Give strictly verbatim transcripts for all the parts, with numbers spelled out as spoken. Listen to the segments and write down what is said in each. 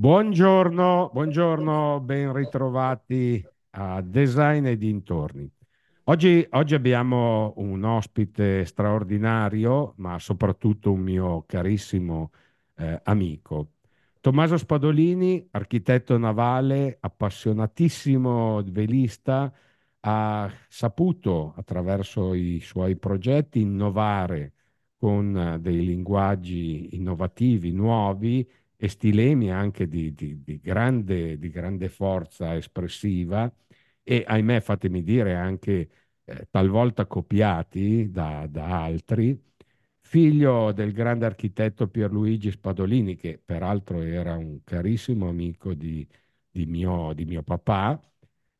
Buongiorno, buongiorno, ben ritrovati a Design e dintorni. Oggi, oggi abbiamo un ospite straordinario, ma soprattutto un mio carissimo eh, amico. Tommaso Spadolini, architetto navale, appassionatissimo velista, ha saputo attraverso i suoi progetti innovare con dei linguaggi innovativi, nuovi, e stilemi anche di, di, di, grande, di grande forza espressiva e, ahimè, fatemi dire, anche eh, talvolta copiati da, da altri, figlio del grande architetto Pierluigi Spadolini, che peraltro era un carissimo amico di, di, mio, di mio papà,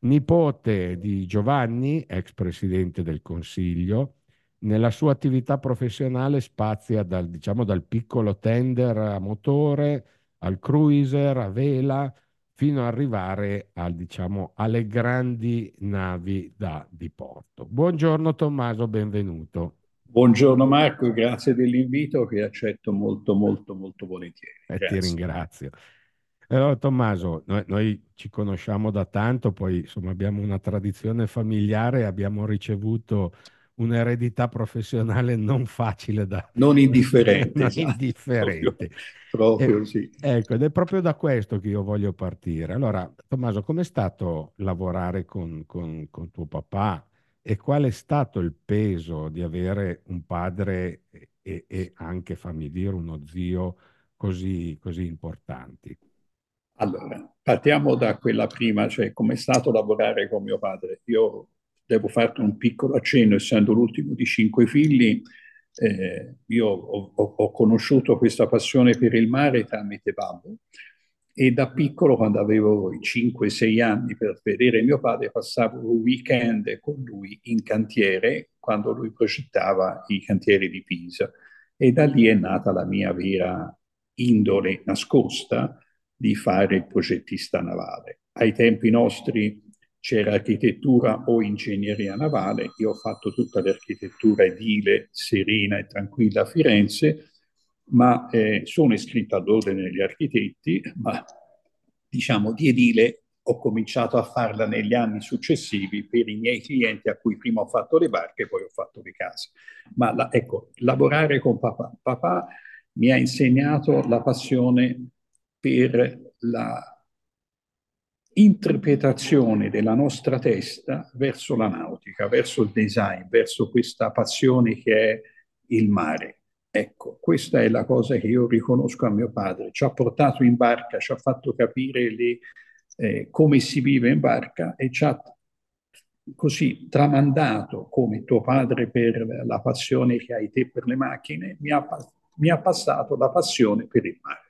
nipote di Giovanni, ex presidente del Consiglio. Nella sua attività professionale spazia dal, diciamo, dal piccolo tender a motore al cruiser a vela fino ad arrivare al, diciamo, alle grandi navi da diporto. Buongiorno Tommaso, benvenuto. Buongiorno Marco, grazie dell'invito che accetto molto molto molto volentieri. E eh, ti ringrazio. Allora, Tommaso, noi, noi ci conosciamo da tanto, poi insomma abbiamo una tradizione familiare, abbiamo ricevuto un'eredità professionale non facile da... Non indifferente. Non esatto. indifferente. Proprio, proprio e, sì. Ecco, ed è proprio da questo che io voglio partire. Allora, Tommaso, com'è stato lavorare con, con, con tuo papà e qual è stato il peso di avere un padre e, e anche, fammi dire, uno zio così, così importanti? Allora, partiamo da quella prima, cioè com'è stato lavorare con mio padre. Io... Devo farti un piccolo accenno, essendo l'ultimo di cinque figli, eh, io ho, ho, ho conosciuto questa passione per il mare tramite babbo e da piccolo, quando avevo i cinque sei anni, per vedere mio padre passavo un weekend con lui in cantiere, quando lui progettava i cantieri di Pisa, e da lì è nata la mia vera indole nascosta di fare il progettista navale. Ai tempi nostri c'era architettura o ingegneria navale, io ho fatto tutta l'architettura edile, serena e tranquilla a Firenze, ma eh, sono iscritto all'ordine degli architetti, ma diciamo di edile ho cominciato a farla negli anni successivi per i miei clienti a cui prima ho fatto le barche e poi ho fatto le case. Ma la, ecco, lavorare con papà. Papà mi ha insegnato la passione per la... interpretazione della nostra testa verso la nautica, verso il design, verso questa passione che è il mare. Ecco, questa è la cosa che io riconosco a mio padre. Ci ha portato in barca, ci ha fatto capire le, eh, come si vive in barca e ci ha così tramandato, come tuo padre per la passione che hai te per le macchine, mi ha, mi ha passato la passione per il mare.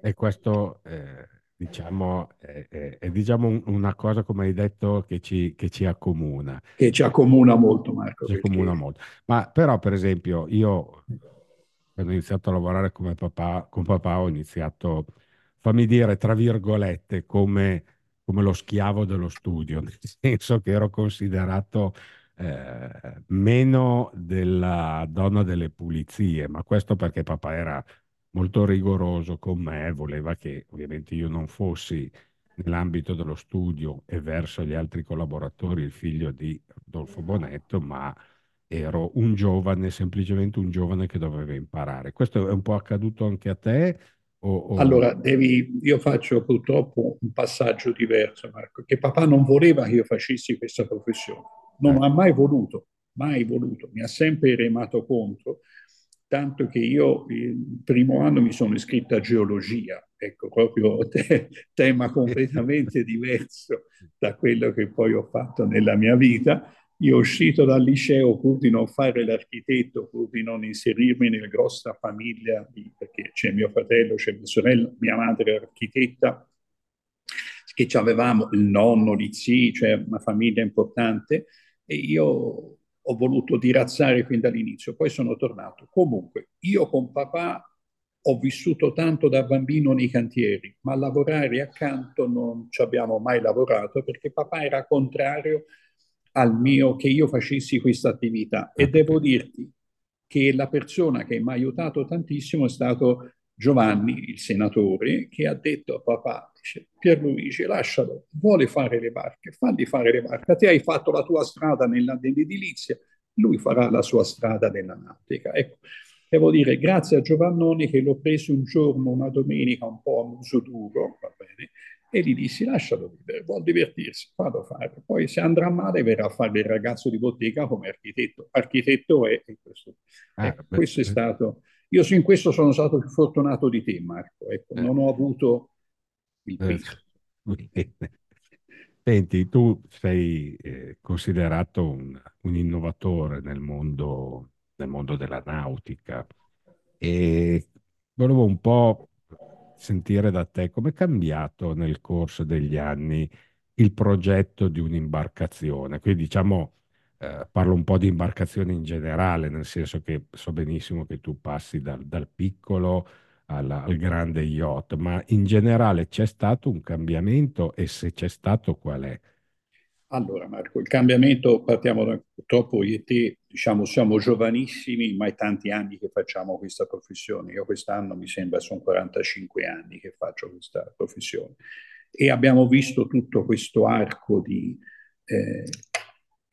E questo eh, diciamo, è, è, è diciamo una cosa, come hai detto, che ci, che ci accomuna. Che ci accomuna molto, Marco. Ci perché... accomuna molto. Ma però, per esempio, io quando ho iniziato a lavorare come papà, con papà ho iniziato, fammi dire, tra virgolette, come, come lo schiavo dello studio, nel senso che ero considerato eh, meno della donna delle pulizie, ma questo perché papà era... molto rigoroso con me, voleva che ovviamente io non fossi nell'ambito dello studio e verso gli altri collaboratori il figlio di Rodolfo Bonetto, ma ero un giovane, semplicemente un giovane che doveva imparare. Questo è un po' accaduto anche a te? O, o... Allora, devi, io faccio purtroppo un passaggio diverso, Marco, che papà non voleva che io facessi questa professione, non eh. ha mai voluto, mai voluto, mi ha sempre remato contro. Tanto che io il primo anno mi sono iscritto a geologia, ecco, proprio te, tema completamente diverso da quello che poi ho fatto nella mia vita. Io uscito dal liceo, pur di non fare l'architetto, pur di non inserirmi nella grossa famiglia, di, perché c'è mio fratello, c'è mia sorella, mia madre era architetta, che avevamo il nonno, gli zii, cioè una famiglia importante, e io... ho voluto dirazzare fin dall'inizio, poi sono tornato. Comunque, io con papà ho vissuto tanto da bambino nei cantieri, ma lavorare accanto non ci abbiamo mai lavorato, perché papà era contrario al mio che io facessi questa attività. E devo dirti che la persona che mi ha aiutato tantissimo è stato Giovanni, il senatore, che ha detto a papà, dice, Pierluigi, lascialo, vuole fare le barche, fagli fare le barche, te hai fatto la tua strada nell'edilizia, lui farà la sua strada nella nautica. Ecco, devo dire, grazie a Giovannoni che l'ho preso un giorno, una domenica, un po' a muso duro, va bene, e gli dissi, lascialo vivere, vuol divertirsi, fallo fare. Poi se andrà male verrà a fare il ragazzo di bottega come architetto. Architetto è, e questo, ah, ecco, beh, questo è beh. stato... Io su in questo sono stato più fortunato di te, Marco, ecco, eh. non ho avuto il peso. Senti, tu sei eh, considerato un, un innovatore nel mondo... nel mondo della nautica, e volevo un po' sentire da te come è cambiato nel corso degli anni il progetto di un'imbarcazione. Quindi diciamo, eh, parlo un po' di imbarcazioni in generale, nel senso che so benissimo che tu passi dal, dal piccolo alla, al grande yacht, ma in generale c'è stato un cambiamento e se c'è stato qual è? Allora Marco, il cambiamento, partiamo da, purtroppo io e te, diciamo, siamo giovanissimi, ma è tanti anni che facciamo questa professione. Io quest'anno mi sembra sono quarantacinque anni che faccio questa professione e abbiamo visto tutto questo arco di eh,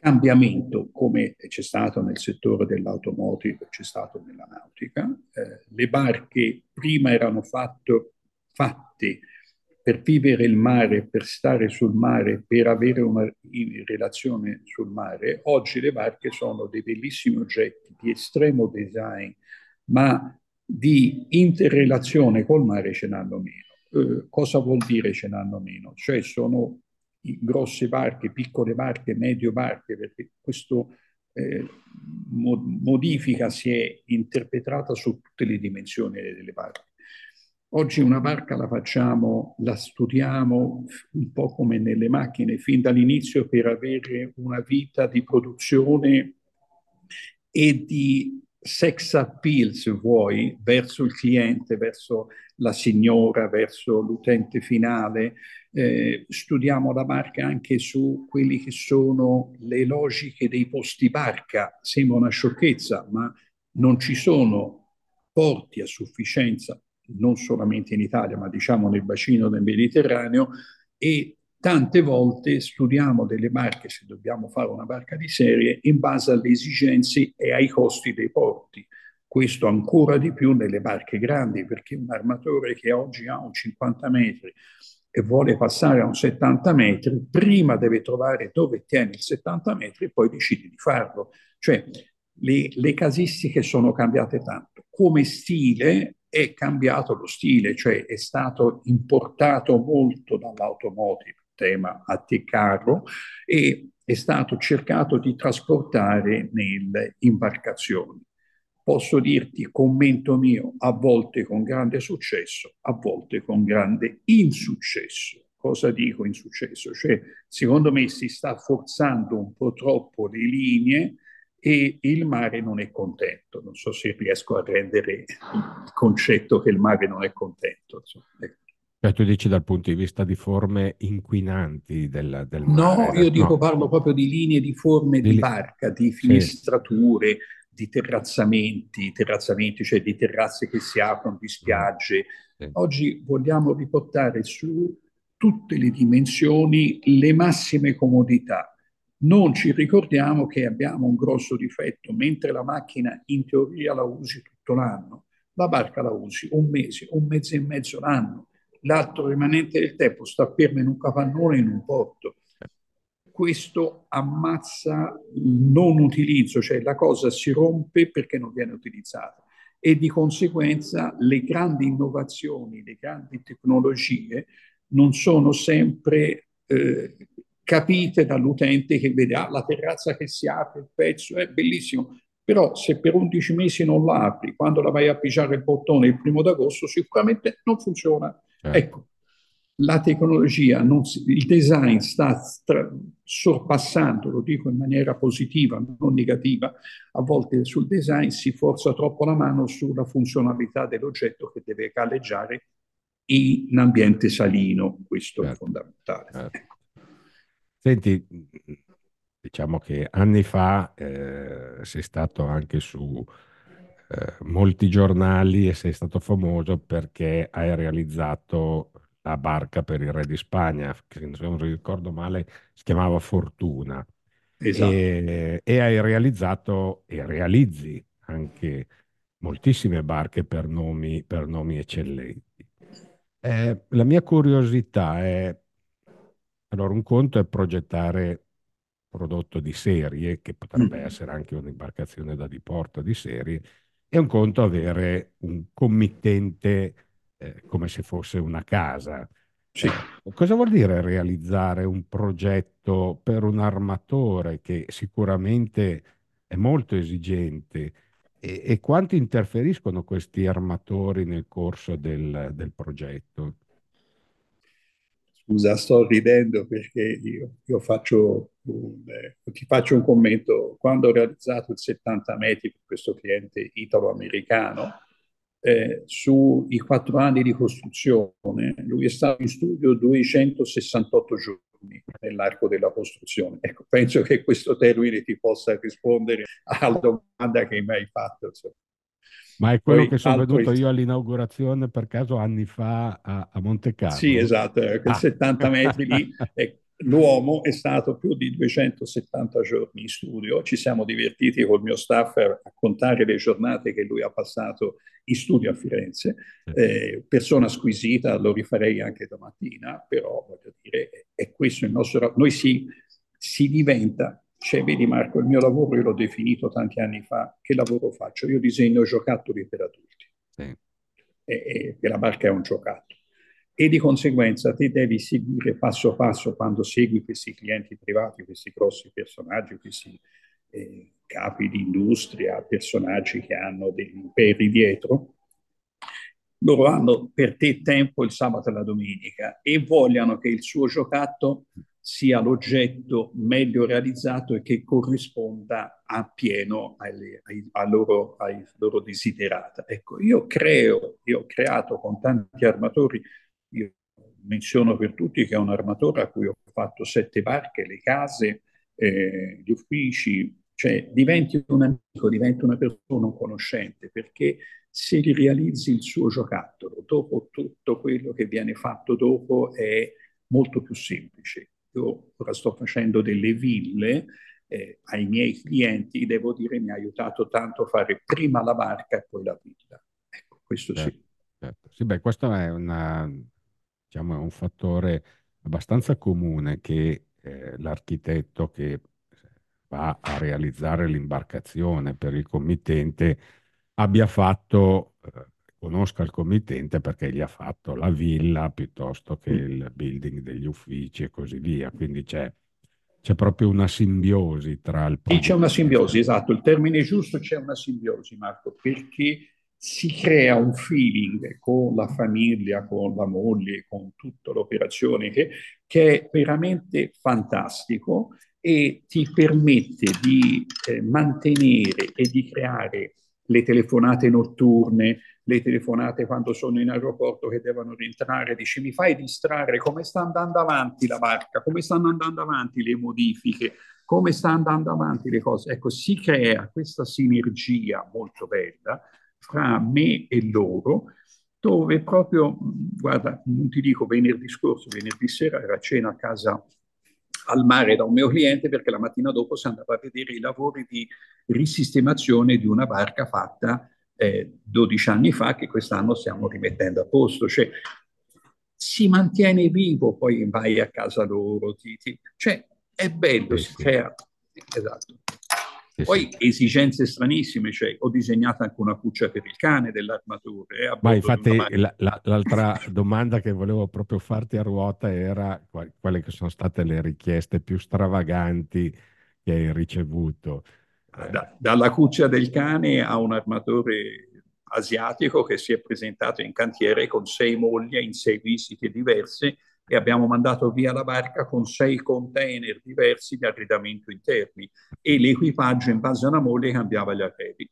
cambiamento come c'è stato nel settore dell'automotive, c'è stato nella nautica. Eh, le barche prima erano fatto, fatte per vivere il mare, per stare sul mare, per avere una relazione sul mare. Oggi le barche sono dei bellissimi oggetti di estremo design, ma di interrelazione col mare ce n'hanno meno. Eh, cosa vuol dire ce n'hanno meno? Cioè sono grosse barche, piccole barche, medio barche, perché questa eh, mo- modifica si è interpretata su tutte le dimensioni delle barche. Oggi una barca la facciamo, la studiamo un po' come nelle macchine, fin dall'inizio per avere una vita di produzione e di sex appeal, se vuoi, verso il cliente, verso la signora, verso l'utente finale. Eh, studiamo la barca anche su quelli che sono le logiche dei posti barca. Sembra una sciocchezza, ma non ci sono porti a sufficienza, non solamente in Italia, ma diciamo nel bacino del Mediterraneo, e tante volte studiamo delle barche, se dobbiamo fare una barca di serie, in base alle esigenze e ai costi dei porti. Questo ancora di più nelle barche grandi, perché un armatore che oggi ha un cinquanta metri e vuole passare a un settanta metri, prima deve trovare dove tiene il settanta metri e poi decide di farlo. Cioè le, le casistiche sono cambiate tanto. Come stile è cambiato lo stile, cioè è stato importato molto dall'automotive, tema a te caro, e è stato cercato di trasportare nelle imbarcazioni. Posso dirti, commento mio, a volte con grande successo, a volte con grande insuccesso. Cosa dico insuccesso? Cioè, secondo me si sta forzando un po' troppo le linee e il mare non è contento. Non so se riesco a rendere il concetto che il mare non è contento. Ecco. Cioè tu dici dal punto di vista di forme inquinanti del, del mare? No, io no. dico parlo proprio di linee di forme di, di barca, di finestrature, sì. di terrazzamenti, terrazzamenti, cioè di terrazze che si aprono, di spiagge. Sì. Oggi vogliamo riportare su tutte le dimensioni le massime comodità. Non ci ricordiamo che abbiamo un grosso difetto: mentre la macchina in teoria la usi tutto l'anno, la barca la usi un mese, un mese e mezzo l'anno, l'altro rimanente del tempo sta ferma in un capannone, in un porto. Questo ammazza il non utilizzo, cioè la cosa si rompe perché non viene utilizzata, e di conseguenza le grandi innovazioni, le grandi tecnologie non sono sempre... Eh, capite dall'utente che vede ah, la terrazza che si apre, il pezzo è bellissimo, però se per undici mesi non la apri, quando la vai a pigiare il bottone il primo d'agosto sicuramente non funziona. Eh. Ecco, la tecnologia, non si, il design sta tra, sorpassando, lo dico in maniera positiva, non negativa, a volte sul design si forza troppo la mano sulla funzionalità dell'oggetto che deve galleggiare in ambiente salino, questo eh. è fondamentale. Eh. Senti, diciamo che anni fa eh, sei stato anche su eh, molti giornali e sei stato famoso perché hai realizzato la barca per il re di Spagna, che se non ricordo male si chiamava Fortuna. Esatto. E, e hai realizzato e realizzi anche moltissime barche per nomi, per nomi eccellenti. Eh, la mia curiosità è, allora, un conto è progettare prodotto di serie, che potrebbe mm. essere anche un'imbarcazione da diporto di serie, e un conto avere un committente eh, come se fosse una casa. Sì. Eh, cosa vuol dire realizzare un progetto per un armatore che sicuramente è molto esigente? E, e quanto interferiscono questi armatori nel corso del, del progetto? Scusa, sto ridendo perché io, io faccio un, eh, ti faccio un commento. Quando ho realizzato il settanta metri per questo cliente italo-americano, eh, sui quattro anni di costruzione, lui è stato in studio duecentosessantotto giorni nell'arco della costruzione. Ecco, penso che questo termine ti possa rispondere alla domanda che mi hai fatto. Insomma. Ma è quello Poi, che sono venuto io all'inaugurazione, per caso, anni fa a, a Monte Carlo. Sì, esatto, quel ah. settanta metri lì. Eh, l'uomo è stato più di duecentosettanta giorni in studio. Ci siamo divertiti col mio staff a contare le giornate che lui ha passato in studio a Firenze. Eh, persona squisita, lo rifarei anche domattina, però voglio dire, è, è questo il nostro... Noi si, si diventa... Cioè, vedi Marco, il mio lavoro io l'ho definito tanti anni fa. Che lavoro faccio? Io disegno giocattoli per adulti. Sì. E, e la barca è un giocattolo. E di conseguenza te devi seguire passo passo, quando segui questi clienti privati, questi grossi personaggi, questi eh, capi di industria, personaggi che hanno degli imperi dietro. Loro hanno per te tempo il sabato e la domenica e vogliono che il suo giocattolo sia l'oggetto meglio realizzato e che corrisponda appieno alle, ai, a loro, ai loro desiderata. Ecco, io creo, io ho creato con tanti armatori, io menziono per tutti che è un armatore a cui ho fatto sette barche, le case, eh, gli uffici, cioè diventi un amico, diventi una persona, un conoscente, perché se realizzi il suo giocattolo, dopo tutto quello che viene fatto dopo è molto più semplice. Io ora sto facendo delle ville eh, ai miei clienti, devo dire mi ha aiutato tanto a fare prima la barca e poi la villa. Ecco, questo certo, sì. Certo. Sì, beh, questo è una, diciamo, un fattore abbastanza comune che eh, l'architetto che va a realizzare l'imbarcazione per il committente abbia fatto... Eh, conosca il committente perché gli ha fatto la villa piuttosto che il building degli uffici e così via. Quindi c'è, c'è proprio una simbiosi tra il... Sì, c'è una simbiosi, esatto. Il termine giusto, c'è una simbiosi, Marco, perché si crea un feeling con la famiglia, con la moglie, con tutta l'operazione che, che è veramente fantastico e ti permette di eh, mantenere e di creare le telefonate notturne, le telefonate quando sono in aeroporto che devono rientrare, dici mi fai distrarre, come sta andando avanti la barca, come stanno andando avanti le modifiche, come sta andando avanti le cose. Ecco, si crea questa sinergia molto bella fra me e loro, dove proprio, guarda, non ti dico venerdì scorso, venerdì sera era cena a casa al mare da un mio cliente, perché la mattina dopo si andava a vedere i lavori di risistemazione di una barca fatta eh, dodici anni fa, che quest'anno stiamo rimettendo a posto. Cioè, si mantiene vivo, poi vai a casa loro, ti, ti... cioè è bello, sì, si crea. Esatto. Sì, poi sì. Esigenze stranissime, cioè ho disegnato anche una cuccia per il cane dell'armatore. Eh, Ma infatti la, la, l'altra domanda che volevo proprio farti a ruota era quali, quali che sono state le richieste più stravaganti che hai ricevuto. Eh. Da, dalla cuccia del cane a un armatore asiatico che si è presentato in cantiere con sei mogli in sei visite diverse e abbiamo mandato via la barca con sei container diversi di arredamento interni e l'equipaggio in base a una moglie cambiava gli arredi.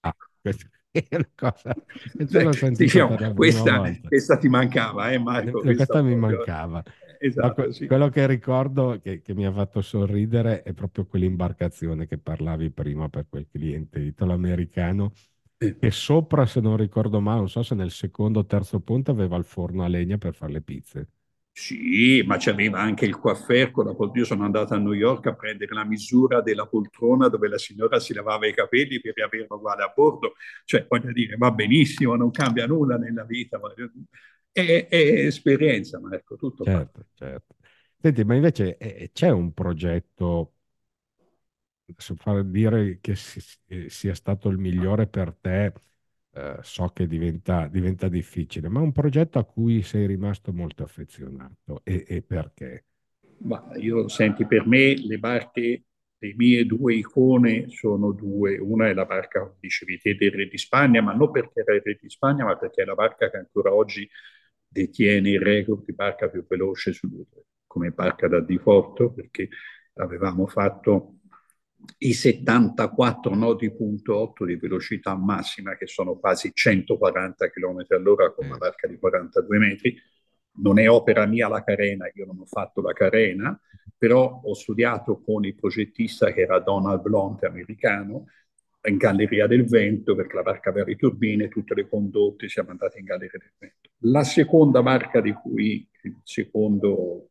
Ah, questa è una cosa che cioè, diciamo, questa, questa ti mancava, eh Marco? Questa, questa mi mancava. Esatto, no, sì. Quello che ricordo che, che mi ha fatto sorridere è proprio quell'imbarcazione che parlavi prima per quel cliente italo-americano, sì, che sopra, se non ricordo male, non so se nel secondo o terzo ponte aveva il forno a legna per fare le pizze. Sì, ma c'aveva anche il coiffeur. Io sono andato a New York a prendere la misura della poltrona dove la signora si lavava i capelli per riaverlo uguale a bordo. Cioè, voglio dire, va benissimo, non cambia nulla nella vita. Ma è, è esperienza, ma ecco, tutto. Certo, certo. Senti, ma invece eh, c'è un progetto, se far dire che si, eh, sia stato il migliore per te, Uh, so che diventa, diventa difficile, ma un progetto a cui sei rimasto molto affezionato e, e perché? Ma io, senti, per me le barche, le mie due icone sono due. Una è la barca, dicevi te, del Re di Spagna, ma non perché era il Re di Spagna, ma perché è la barca che ancora oggi detiene il record di barca più veloce su, come barca da diporto, perché avevamo fatto i settantaquattro nodi punto otto di velocità massima, che sono quasi centoquaranta chilometri all'ora con una barca di quarantadue metri. Non è opera mia la carena, io non ho fatto la carena, però ho studiato con il progettista che era Donald Blount, americano, in Galleria del Vento, perché la barca aveva le turbine, tutte le condotte, siamo andati in Galleria del Vento. La seconda barca di cui, il secondo,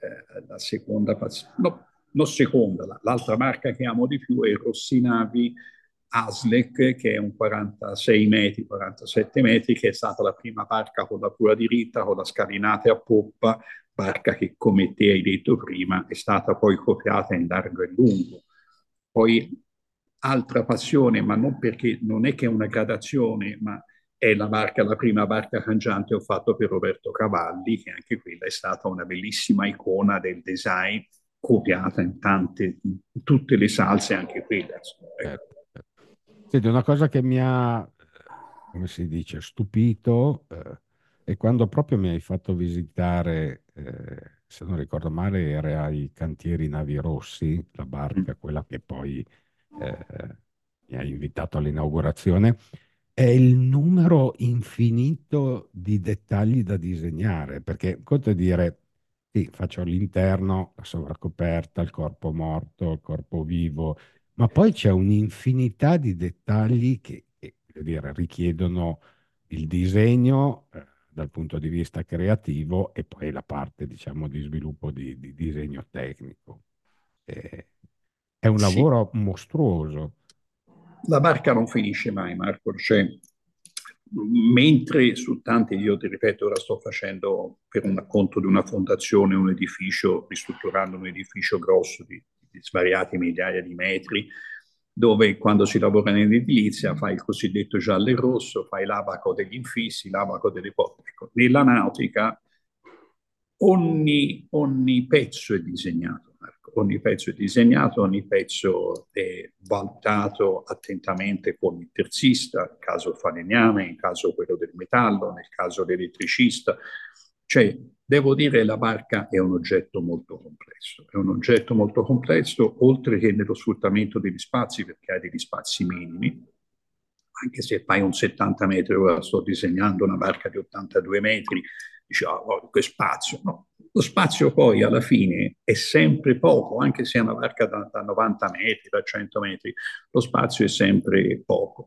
eh, la seconda no, non seconda, l'altra marca che amo di più è Rossinavi Aslec, che è un quarantasei metri, quarantasette metri, che è stata la prima barca con la prua diritta, con la scalinata a poppa, barca che, come te hai detto prima, è stata poi copiata in largo e lungo. Poi, altra passione, ma non perché, non è che è una gradazione, ma è la barca, la prima barca cangiante ho fatto per Roberto Cavalli, che anche quella è stata una bellissima icona del design, copiata in tante, in tutte le salse, anche quella. Senti, una cosa che mi ha, come si dice, stupito eh, è quando proprio mi hai fatto visitare, eh, se non ricordo male, era ai cantieri Navi Rossi, la barca, mm. quella che poi eh, mi ha invitato all'inaugurazione. È il numero infinito di dettagli da disegnare, perché conto dire, sì, faccio l'interno, la sovracoperta, il corpo morto, il corpo vivo, ma poi c'è un'infinità di dettagli che, che voglio dire, richiedono il disegno eh, dal punto di vista creativo e poi la parte, diciamo, di sviluppo di, di disegno tecnico. Eh, è un lavoro, sì, mostruoso. La barca non finisce mai, Marco, cioè, mentre su tanti, io ti ripeto, ora sto facendo per un conto di una fondazione un edificio, ristrutturando un edificio grosso di, di svariati migliaia di metri, dove quando si lavora nell'edilizia fai il cosiddetto giallo e rosso, fai l'abaco degli infissi, l'abaco delle porte. Ecco, nella nautica ogni, ogni pezzo è disegnato, Marco. Ogni pezzo è disegnato, ogni pezzo è valutato attentamente con il terzista, nel caso il falegname, nel caso quello del metallo, nel caso l'elettricista. Cioè, devo dire, la barca è un oggetto molto complesso, è un oggetto molto complesso, oltre che nello sfruttamento degli spazi, perché hai degli spazi minimi, anche se fai un settanta metri, ora sto disegnando una barca di ottantadue metri, diciamo, oh, che spazio, no? Lo spazio poi alla fine è sempre poco, anche se è una barca da, da novanta metri, da cento metri, lo spazio è sempre poco.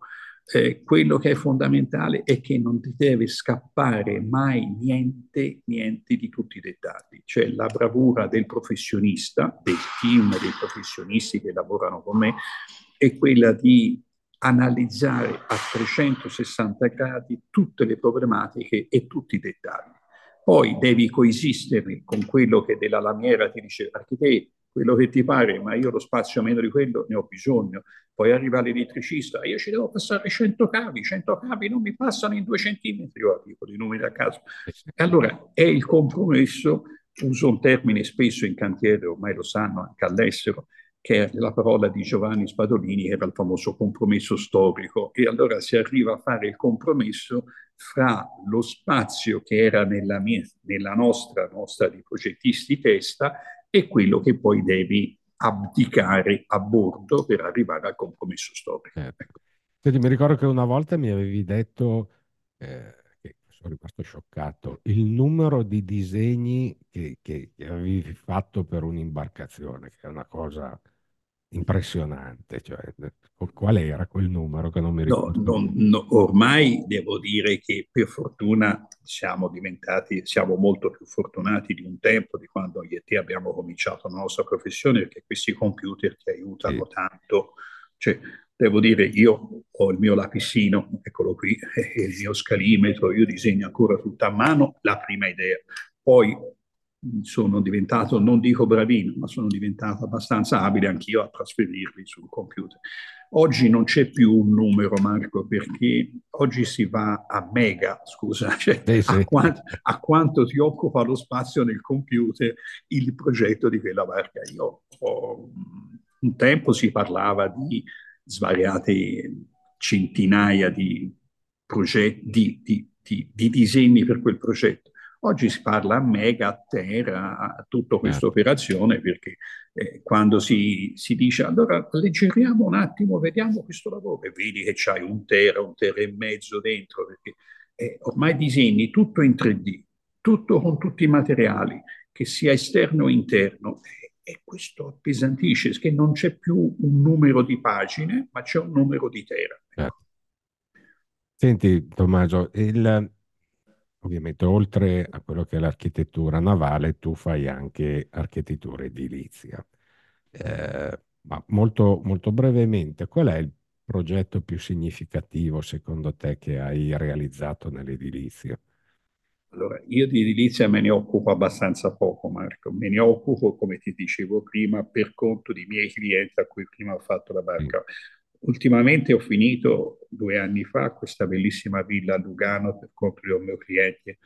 Eh, quello che è fondamentale è che non ti deve scappare mai niente, niente di tutti i dettagli. Cioè, la bravura del professionista, del team, dei professionisti che lavorano con me, è quella di analizzare a trecentosessanta gradi tutte le problematiche e tutti i dettagli. Poi devi coesistere con quello che della lamiera ti dice l'architetto, quello che ti pare, ma io lo spazio meno di quello ne ho bisogno. Poi arriva l'elettricista, io ci devo passare cento cavi, cento cavi non mi passano in due centimetri, io dico di numeri a caso. E allora è il compromesso, uso un termine spesso in cantiere, ormai lo sanno anche all'estero, che è la parola di Giovanni Spadolini, che era il famoso compromesso storico. E allora si arriva a fare il compromesso fra lo spazio che era nella, mia, nella nostra, nostra di progettisti testa, e quello che poi devi abdicare a bordo per arrivare al compromesso storico. Eh. Ecco. Senti, mi ricordo che una volta mi avevi detto, eh, che sono rimasto scioccato, il numero di disegni che, che, che avevi fatto per un'imbarcazione, che è una cosa impressionante, cioè, qual era quel numero che non mi ricordo? No, no, no, ormai devo dire che per fortuna siamo diventati, siamo molto più fortunati di un tempo, di quando io e te abbiamo cominciato la nostra professione, perché questi computer ti aiutano, sì, tanto, cioè, devo dire, io ho il mio lapicino, eccolo qui, e il mio scalimetro, io disegno ancora tutta a mano la prima idea, poi sono diventato, non dico bravino, ma sono diventato abbastanza abile anch'io a trasferirli sul computer. Oggi non c'è più un numero, Marco, perché oggi si va a mega, scusa, cioè, eh sì. a, quanto, a quanto ti occupa lo spazio nel computer il progetto di quella barca. Io ho, un tempo si parlava di svariate centinaia di, progetti, di, di, di, di disegni per quel progetto. Oggi si parla a mega, a terra, a tutta questa operazione, perché eh, quando si, si dice allora leggeriamo un attimo, vediamo questo lavoro, e vedi che c'hai un tera, un tera e mezzo dentro, perché eh, ormai disegni tutto in tre D, tutto con tutti i materiali, che sia esterno o interno, e, e questo appesantisce, che non c'è più un numero di pagine, ma c'è un numero di tera. Certo. Senti, Tommaso, il... ovviamente oltre a quello che è l'architettura navale, tu fai anche architettura edilizia. Eh, ma molto, molto brevemente, qual è il progetto più significativo secondo te che hai realizzato nell'edilizia? Allora, io di edilizia me ne occupo abbastanza poco, Marco. Me ne occupo, come ti dicevo prima, per conto dei miei clienti a cui prima ho fatto la barca. Mm. Ultimamente ho finito, due anni fa, questa bellissima villa a Lugano per conto di un mio cliente,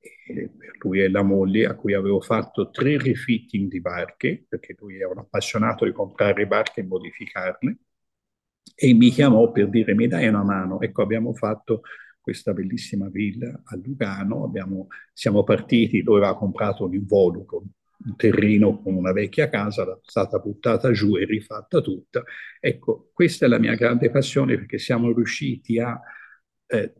e per lui e la moglie, a cui avevo fatto tre refitting di barche, perché lui è un appassionato di comprare barche e modificarle, e mi chiamò per dire mi dai una mano. Ecco, abbiamo fatto questa bellissima villa a Lugano, abbiamo, siamo partiti, lui aveva comprato un involucro, un terreno con una vecchia casa, è stata buttata giù e rifatta tutta. Ecco, questa è la mia grande passione, perché siamo riusciti a eh,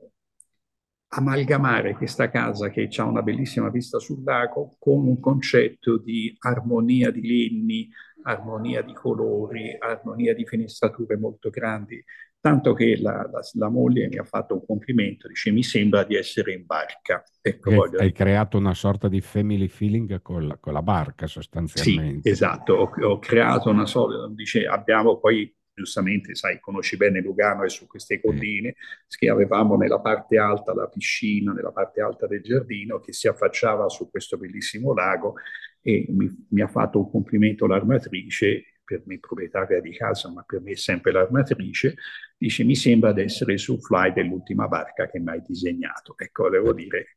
amalgamare questa casa che ha una bellissima vista sul lago con un concetto di armonia di legni, armonia di colori, armonia di finestrature molto grandi, tanto che la, la, la moglie mi ha fatto un complimento, dice mi sembra di essere in barca. Ecco, hai voglio... creato una sorta di family feeling con la, con la barca sostanzialmente. Sì, esatto, ho, ho creato una sorta, dice abbiamo poi, giustamente sai, conosci bene Lugano e su queste colline, che avevamo nella parte alta la piscina, nella parte alta del giardino che si affacciava su questo bellissimo lago, e mi, mi ha fatto un complimento l'armatrice, per me proprietaria di casa, ma per me è sempre l'armatrice, dice mi sembra di essere sul fly dell'ultima barca che mi hai disegnato. Ecco, devo dire,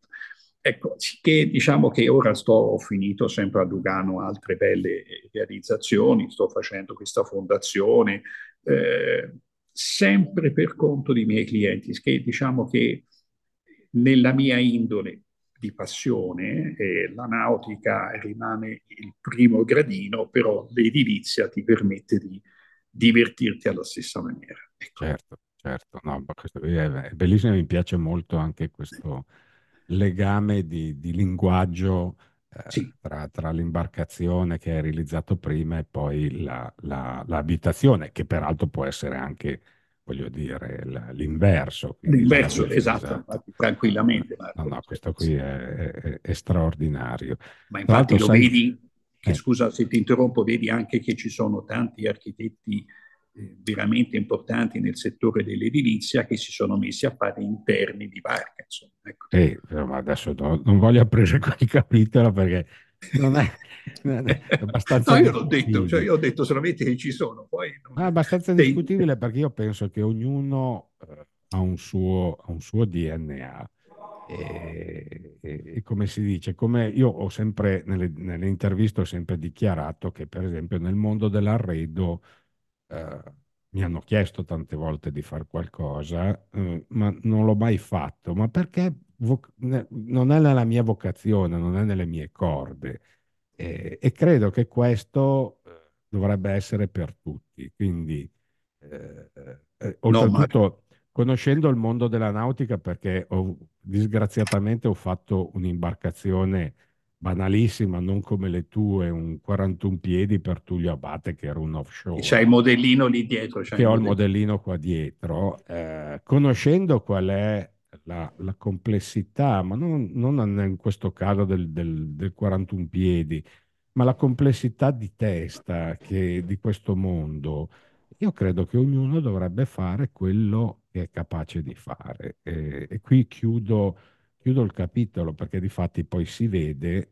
ecco, che diciamo che ora sto, ho finito sempre a Lugano altre belle realizzazioni, sto facendo questa fondazione, eh, sempre per conto dei miei clienti, che diciamo che nella mia indole di passione eh, la nautica rimane il primo gradino, però l'edilizia ti permette di divertirti alla stessa maniera. Ecco. Certo, certo, no, questo è bellissimo, mi piace molto anche questo... legame di, di linguaggio eh, sì. tra, tra l'imbarcazione che hai realizzato prima e poi la, la, l'abitazione, che peraltro può essere anche, voglio dire, la, l'inverso. L'inverso, la, esatto, esatto. Tranquillamente. Marco, no, no, questo qui sì. è, è, è straordinario. Ma infatti lo sai... vedi, che, eh. scusa se ti interrompo, vedi anche che ci sono tanti architetti veramente importanti nel settore dell'edilizia che si sono messi a fare interni di barca, insomma. Ecco. Sì, ma adesso no, non voglio aprire quel capitolo perché non è, non è abbastanza no, io l'ho detto, cioè io ho detto solamente che ci sono, poi non... è abbastanza discutibile, perché io penso che ognuno eh, ha un suo, ha un suo D N A e, e, e come si dice, come io ho sempre nelle, nelle interviste ho sempre dichiarato che per esempio nel mondo dell'arredo Uh, mi hanno chiesto tante volte di fare qualcosa, uh, ma non l'ho mai fatto, ma perché vo- non è nella mia vocazione, non è nelle mie corde, eh, e credo che questo dovrebbe essere per tutti, quindi eh, eh, oltretutto no, ma... conoscendo il mondo della nautica, perché ho, disgraziatamente ho fatto un'imbarcazione banalissima, non come le tue, un quarantuno piedi per Tullio Abate, che era un offshore. C'è il modellino lì dietro. Che ho il modellino qua dietro. Eh, conoscendo qual è la, la complessità, ma non, non in questo caso del, del, del quarantuno piedi, ma la complessità di testa che, di questo mondo, io credo che ognuno dovrebbe fare quello che è capace di fare. E, e qui chiudo, chiudo il capitolo, perché difatti poi si vede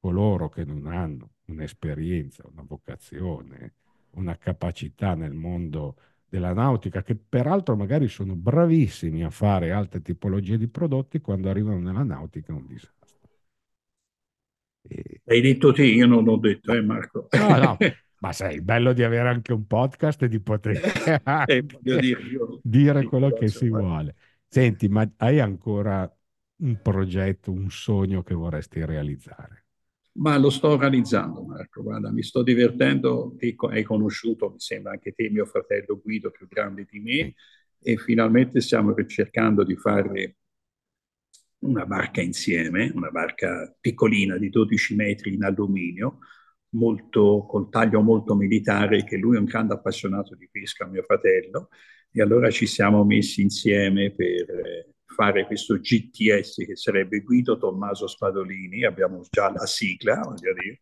coloro che non hanno un'esperienza, una vocazione, una capacità nel mondo della nautica, che peraltro magari sono bravissimi a fare altre tipologie di prodotti, quando arrivano nella nautica è un disastro. E... Hai detto te, io non l'ho detto, eh Marco? No, no. Ma sai, il bello di avere anche un podcast e di poter eh, dire, io, dire quello che si fare. Vuole. Senti, ma hai ancora un progetto, un sogno che vorresti realizzare? Ma lo sto realizzando, Marco, guarda, mi sto divertendo, ti hai conosciuto, mi sembra, anche te, mio fratello Guido, più grande di me, e finalmente stiamo cercando di fare una barca insieme, una barca piccolina di dodici metri in alluminio, molto, con taglio molto militare, che lui è un grande appassionato di pesca, mio fratello, e allora ci siamo messi insieme per fare questo G T S, che sarebbe Guido Tommaso Spadolini, abbiamo già la sigla, voglio dire,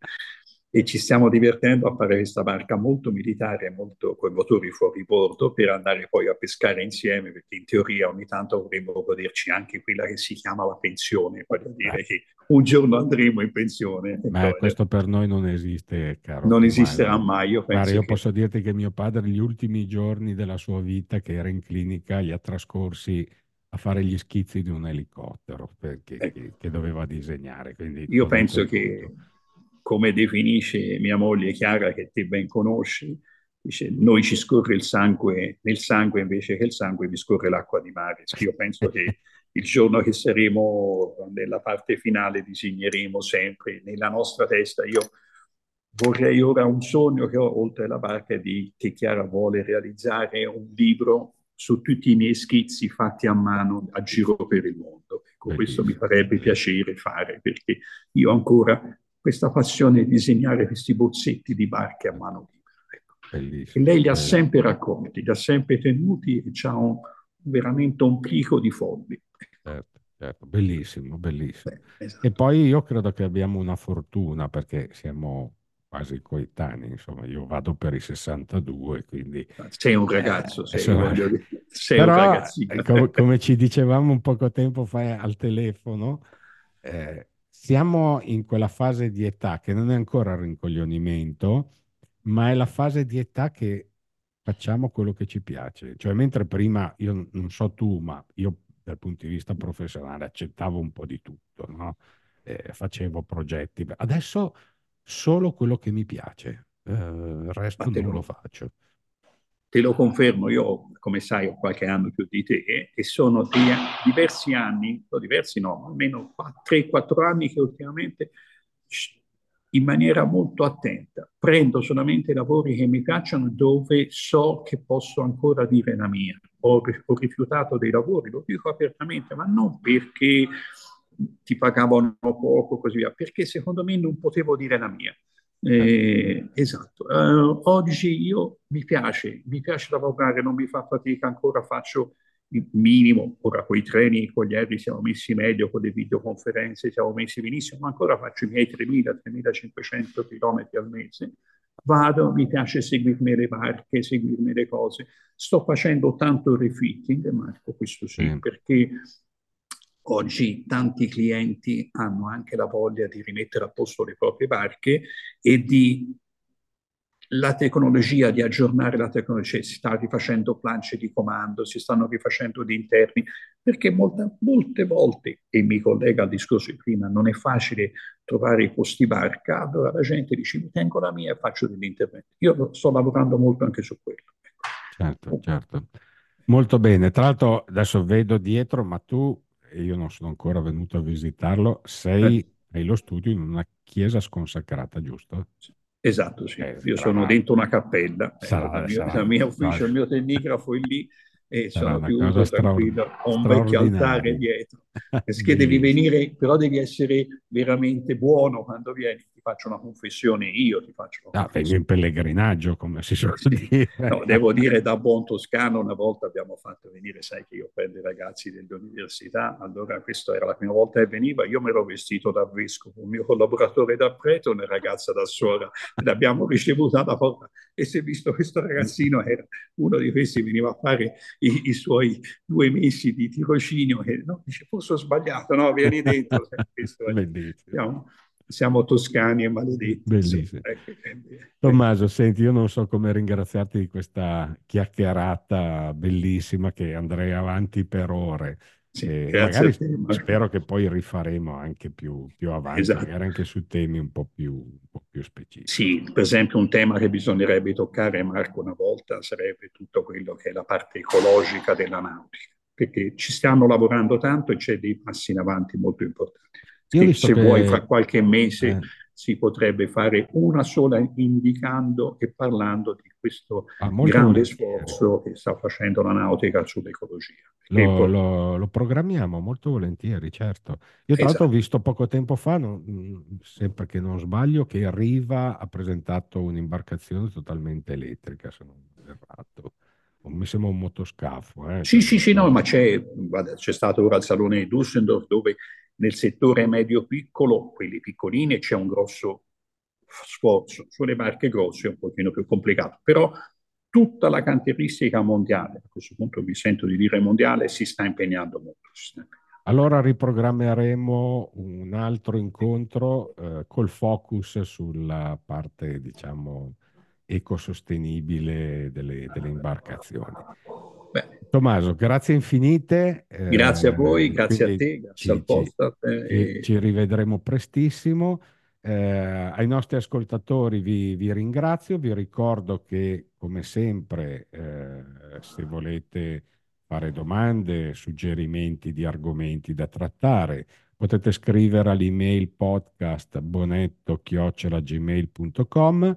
e ci stiamo divertendo a fare questa barca molto militare, molto con i motori fuori bordo, per andare poi a pescare insieme, perché in teoria ogni tanto vorremmo goderci anche quella che si chiama la pensione, voglio dire, eh. che un giorno andremo in pensione. Ma questo per noi non esiste, caro. Non esisterà mai. Io, penso io che... posso dirti che mio padre, gli ultimi giorni della sua vita, che era in clinica, li ha trascorsi a fare gli schizzi di un elicottero, perché, ecco. che, che doveva disegnare. Quindi io penso tutto. che... come definisce mia moglie Chiara, che te ben conosci, dice: noi ci scorre il sangue nel sangue invece che il sangue vi scorre l'acqua di mare. Io penso che il giorno che saremo nella parte finale disegneremo sempre nella nostra testa. Io vorrei ora, un sogno che ho oltre la barca di, che Chiara vuole realizzare, un libro su tutti i miei schizzi fatti a mano a giro per il mondo. Ecco, questo mi farebbe piacere fare, perché io ancora... questa passione di disegnare questi bozzetti di barche a mano libera. Ecco. E lei li ha sempre raccolti, li ha sempre tenuti, e c'ha un, veramente un plico di fogli. Certo, certo. Bellissimo, bellissimo. Beh, esatto. E poi io credo che abbiamo una fortuna, perché siamo quasi coetanei, insomma, io vado per i sessantadue, quindi... Sei un ragazzo, eh, sei, sono... voglio dire. sei Però, un ragazzino. Com- come ci dicevamo un poco tempo fa al telefono, eh, siamo in quella fase di età che non è ancora il rincoglionimento, ma è la fase di età che facciamo quello che ci piace. Cioè, mentre prima, io non so tu, ma io dal punto di vista professionale accettavo un po' di tutto, no? Eh, facevo progetti. Adesso solo quello che mi piace, eh, il resto non lo, lo faccio. Te lo confermo, io, come sai, ho qualche anno più di te, eh, e sono di diversi anni, o diversi no, ma almeno tre quattro anni che ultimamente, in maniera molto attenta, prendo solamente lavori che mi piacciono, dove so che posso ancora dire la mia. Ho, ho rifiutato dei lavori, lo dico apertamente, ma non perché ti pagavano poco, così via, perché secondo me non potevo dire la mia. Eh, esatto, uh, oggi io mi piace, mi piace lavorare, non mi fa fatica, ancora faccio il minimo, ora con i treni, con gli aerei siamo messi meglio, con le videoconferenze siamo messi benissimo, ma ancora faccio i miei tremila tremilacinquecento chilometri al mese, vado, mi piace seguirmi le barche, seguirmi le cose, sto facendo tanto refitting, Marco, questo sì, mm. perché... oggi tanti clienti hanno anche la voglia di rimettere a posto le proprie barche, e di la tecnologia, di aggiornare la tecnologia, si sta rifacendo planche di comando, si stanno rifacendo di interni, perché molta, molte volte, e mi collega al discorso di prima, non è facile trovare i posti barca, allora la gente dice: mi tengo la mia e faccio degli interventi. Io sto lavorando molto anche su quello. Certo, certo. Molto bene. Tra l'altro adesso vedo dietro, ma tu... e io non sono ancora venuto a visitarlo, sei eh. nello studio in una chiesa sconsacrata, giusto? Esatto, sì. Eh, io sono ma... dentro una cappella. Sarà, eh, sarà, la mia, sarà. La mia ufficio, no. Il mio tecnigrafo è lì, e sono più tranquillo, ho un vecchio altare dietro. Perché devi venire, però devi essere veramente buono quando vieni. Ti faccio una confessione io, ti faccio una ah, confessione. Vengo in pellegrinaggio, come si suol dire. No, devo dire, da buon toscano, una volta abbiamo fatto venire, sai che io prendo i ragazzi dell'università, allora questa era la prima volta che veniva, io mi ero vestito da vescovo, un mio collaboratore da prete, una ragazza da suora, l'abbiamo ricevuta da porta, e si è visto questo ragazzino, era uno di questi, veniva a fare i, i suoi due mesi di tirocinio, e no, dice, forse ho sbagliato, no, vieni dentro. Siamo, siamo toscani e maledetti. Sì. Tommaso, senti, io non so come ringraziarti di questa chiacchierata bellissima che andrei avanti per ore. Sì, e magari te, spero che poi rifaremo anche più, più avanti, esatto, magari anche su temi un po' più, un po' più specifici. Sì, per esempio un tema che bisognerebbe toccare, Marco, una volta sarebbe tutto quello che è la parte ecologica della nautica, perché ci stiamo lavorando tanto e c'è dei passi in avanti molto importanti. Che, se che... vuoi, fra qualche mese eh. si potrebbe fare una sola indicando e parlando di questo ah, grande sforzo che sta facendo la nautica sull'ecologia. Lo, lo, lo programmiamo molto volentieri, certo. Io tra l'altro esatto. ho visto poco tempo fa, non, sempre che non sbaglio, che Riva ha presentato un'imbarcazione totalmente elettrica, se non errato. Mi sembra un motoscafo. Eh. Sì, sì, sì, no, ma c'è, c'è stato ora il salone di Düsseldorf, dove nel settore medio-piccolo, quelle piccoline, c'è un grosso sforzo. Sulle barche grosse è un pochino più complicato, però tutta la cantieristica mondiale, a questo punto mi sento di dire mondiale, si sta impegnando molto. Si sta impegnando. Allora riprogrammeremo un altro incontro eh, col focus sulla parte, diciamo, ecosostenibile delle, delle imbarcazioni. Beh, Tommaso, grazie infinite. Grazie eh, a voi, grazie a te, grazie ci, al Postat. Ci, e... ci rivedremo prestissimo. Eh, ai nostri ascoltatori vi, vi ringrazio, vi ricordo che come sempre eh, se volete fare domande, suggerimenti di argomenti da trattare, potete scrivere all'email podcast bonetto chiocciola gmail punto com.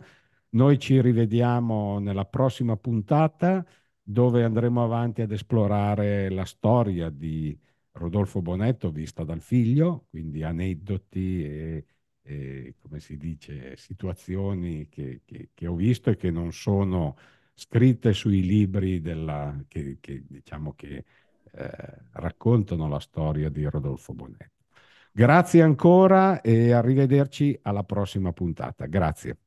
Noi ci rivediamo nella prossima puntata, dove andremo avanti ad esplorare la storia di Rodolfo Bonetto vista dal figlio, quindi aneddoti e, e come si dice, situazioni che, che, che ho visto e che non sono scritte sui libri della, che, che diciamo che eh, raccontano la storia di Rodolfo Bonetto. Grazie ancora e arrivederci alla prossima puntata. Grazie.